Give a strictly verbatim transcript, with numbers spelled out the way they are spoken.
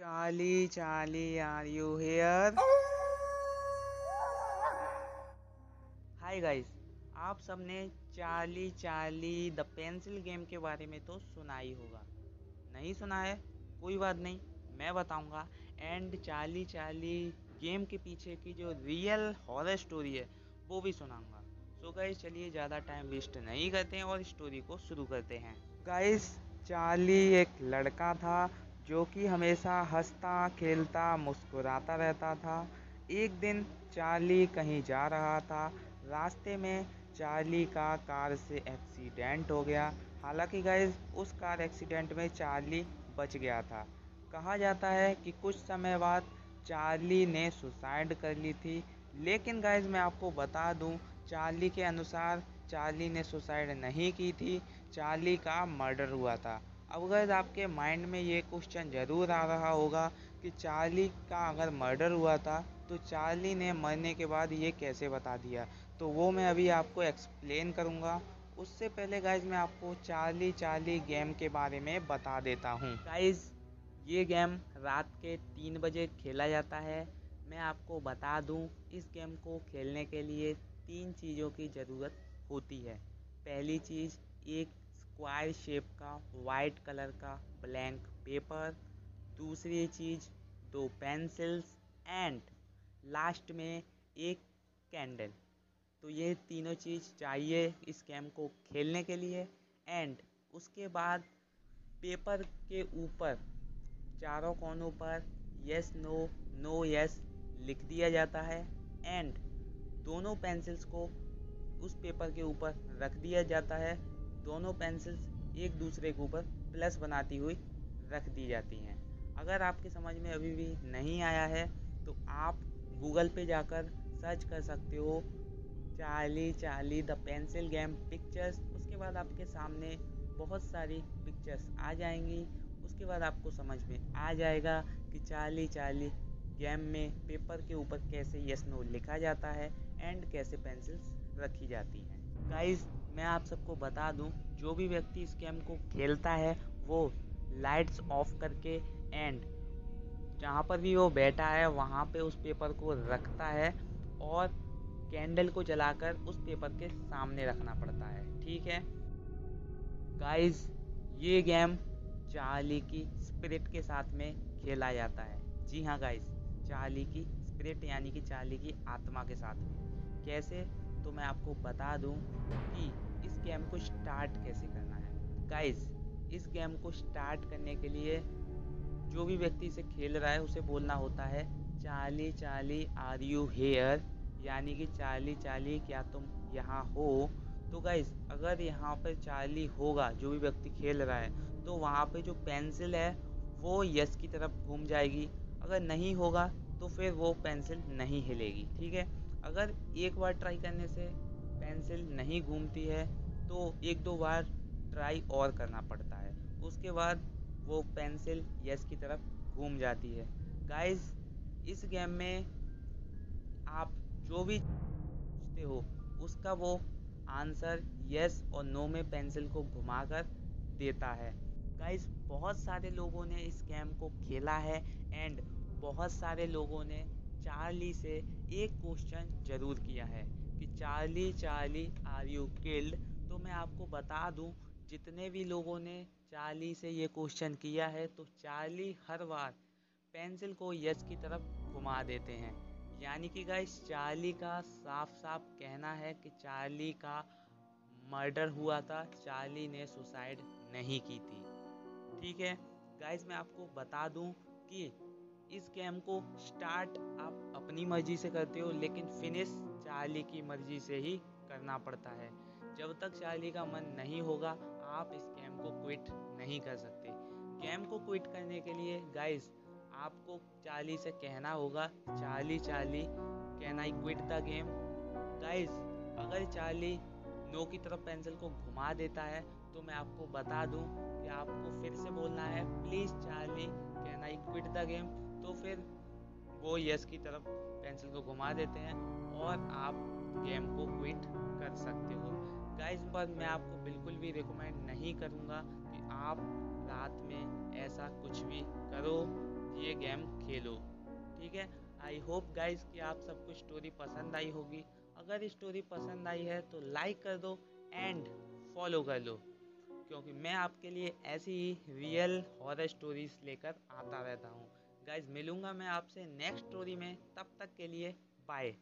Charlie, Charlie, are you here? Hi guys, आप सबने Charlie Charlie the pencil game के बारे में तो सुना ही होगा। नहीं सुना है कोई बात नहीं, मैं बताऊंगा। एंड चार्ली चार्ली गेम के पीछे की जो रियल हॉरर स्टोरी है वो भी सुनाऊंगा। सो गाइस चलिए ज़्यादा टाइम वेस्ट नहीं करते हैं और स्टोरी को शुरू करते हैं। गाइस चार्ली एक लड़का था जो कि हमेशा हंसता खेलता मुस्कुराता रहता था। एक दिन चार्ली कहीं जा रहा था, रास्ते में चार्ली का कार से एक्सीडेंट हो गया। हालांकि गाइज उस कार एक्सीडेंट में चार्ली बच गया था। कहा जाता है कि कुछ समय बाद चार्ली ने सुसाइड कर ली थी, लेकिन गाइज मैं आपको बता दूं चार्ली के अनुसार चार्ली ने सुसाइड नहीं की थी, चार्ली का मर्डर हुआ था। अब गाइज आपके माइंड में ये क्वेश्चन ज़रूर आ रहा होगा कि चार्ली का अगर मर्डर हुआ था तो चार्ली ने मरने के बाद ये कैसे बता दिया, तो वो मैं अभी आपको एक्सप्लेन करूँगा। उससे पहले गाइज मैं आपको चार्ली चार्ली गेम के बारे में बता देता हूँ। गाइज ये गेम रात के तीन बजे खेला जाता है। मैं आपको बता दूँ इस गेम को खेलने के लिए तीन चीज़ों की ज़रूरत होती है। पहली चीज़ एक स्क्वायर शेप का वाइट कलर का ब्लैंक पेपर, दूसरी चीज़ दो पेंसिल्स एंड लास्ट में एक कैंडल। तो ये तीनों चीज़ चाहिए इस गेम को खेलने के लिए। एंड उसके बाद पेपर के ऊपर चारों कोनों पर यस नो नो यस लिख दिया जाता है एंड दोनों पेंसिल्स को उस पेपर के ऊपर रख दिया जाता है। दोनों पेंसिल्स एक दूसरे के ऊपर प्लस बनाती हुई रख दी जाती हैं। अगर आपकी समझ में अभी भी नहीं आया है तो आप गूगल पे जाकर सर्च कर सकते हो Charlie Charlie the pencil game pictures. उसके बाद आपके सामने बहुत सारी पिक्चर्स आ जाएंगी। उसके बाद आपको समझ में आ जाएगा कि चार्ली चार्ली गेम में पेपर के ऊपर कैसे यस नो लिखा जाता है एंड कैसे पेंसिल्स रखी जाती हैं। गाइस मैं आप सबको बता दूं जो भी व्यक्ति इस गेम को खेलता है वो लाइट्स ऑफ करके एंड जहां पर भी वो बैठा है वहां पे उस पेपर को रखता है और कैंडल को जलाकर उस पेपर के सामने रखना पड़ता है, ठीक है। गाइस ये गेम चार्ली की स्पिरिट के साथ में खेला जाता है। जी हाँ गाइस, चार्ली की स्पिरिट यानी कि चार्ली की आत्मा के साथ में। कैसे, तो मैं आपको बता दूं कि इस गेम को स्टार्ट कैसे करना है। गाइस इस गेम को स्टार्ट करने के लिए जो भी व्यक्ति इसे खेल रहा है उसे बोलना होता है Charlie Charlie are you here, यानी कि चार्ली चार्ली क्या तुम यहाँ हो। तो गाइस अगर यहाँ पर चार्ली होगा जो भी व्यक्ति खेल रहा है तो वहाँ पे जो पेंसिल है वो यस की तरफ घूम जाएगी। अगर नहीं होगा तो फिर वो पेंसिल नहीं हिलेगी, ठीक है। अगर एक बार ट्राई करने से पेंसिल नहीं घूमती है तो एक दो बार ट्राई और करना पड़ता है, उसके बाद वो पेंसिल यस की तरफ घूम जाती है। गाइस इस गेम में आप जो भी पूछते हो उसका वो आंसर यस और नो में पेंसिल को घुमाकर देता है। गाइस बहुत सारे लोगों ने इस गेम को खेला है एंड बहुत सारे लोगों ने चार्ली से एक क्वेश्चन जरूर किया है कि Charlie Charlie are you killed. तो मैं आपको बता दूं जितने भी लोगों ने चार्ली से ये क्वेश्चन किया है तो चार्ली हर बार पेंसिल को यस की तरफ घुमा देते हैं। यानी कि गाइस चार्ली का साफ साफ कहना है कि चार्ली का मर्डर हुआ था, चार्ली ने सुसाइड नहीं की थी, ठीक है। गाइस मैं आपको बता दूं कि इस गेम को स्टार्ट आप अपनी मर्जी से करते हो लेकिन फिनिश चार्ली की मर्जी से ही करना पड़ता है। जब तक चार्ली का मन नहीं होगा आप इस गेम को क्विट नहीं कर सकते। गेम को क्विट करने के लिए गाइस आपको चार्ली से कहना होगा Charlie Charlie can I quit the game. Guys अगर चार्ली नो की तरफ पेंसिल को घुमा देता है तो मैं आपको बता दूं कि आपको फिर से बोलना है please Charlie can I quit the game. तो फिर वो यस की तरफ पेंसिल को घुमा देते हैं और आप गेम को क्विट कर सकते हो। गाइस पर मैं आपको बिल्कुल भी रिकमेंड नहीं करूँगा कि आप रात में ऐसा कुछ भी करो, ये गेम खेलो। ठीक है, आई होप गाइज कि आप सबको स्टोरी पसंद आई होगी। अगर स्टोरी पसंद आई है तो लाइक कर दो एंड फॉलो कर लो, क्योंकि मैं आपके लिए ऐसी ही रियल हॉरर स्टोरीज लेकर आता रहता हूँ। गाइज मिलूँगा मैं आपसे नेक्स्ट स्टोरी में, तब तक के लिए बाय।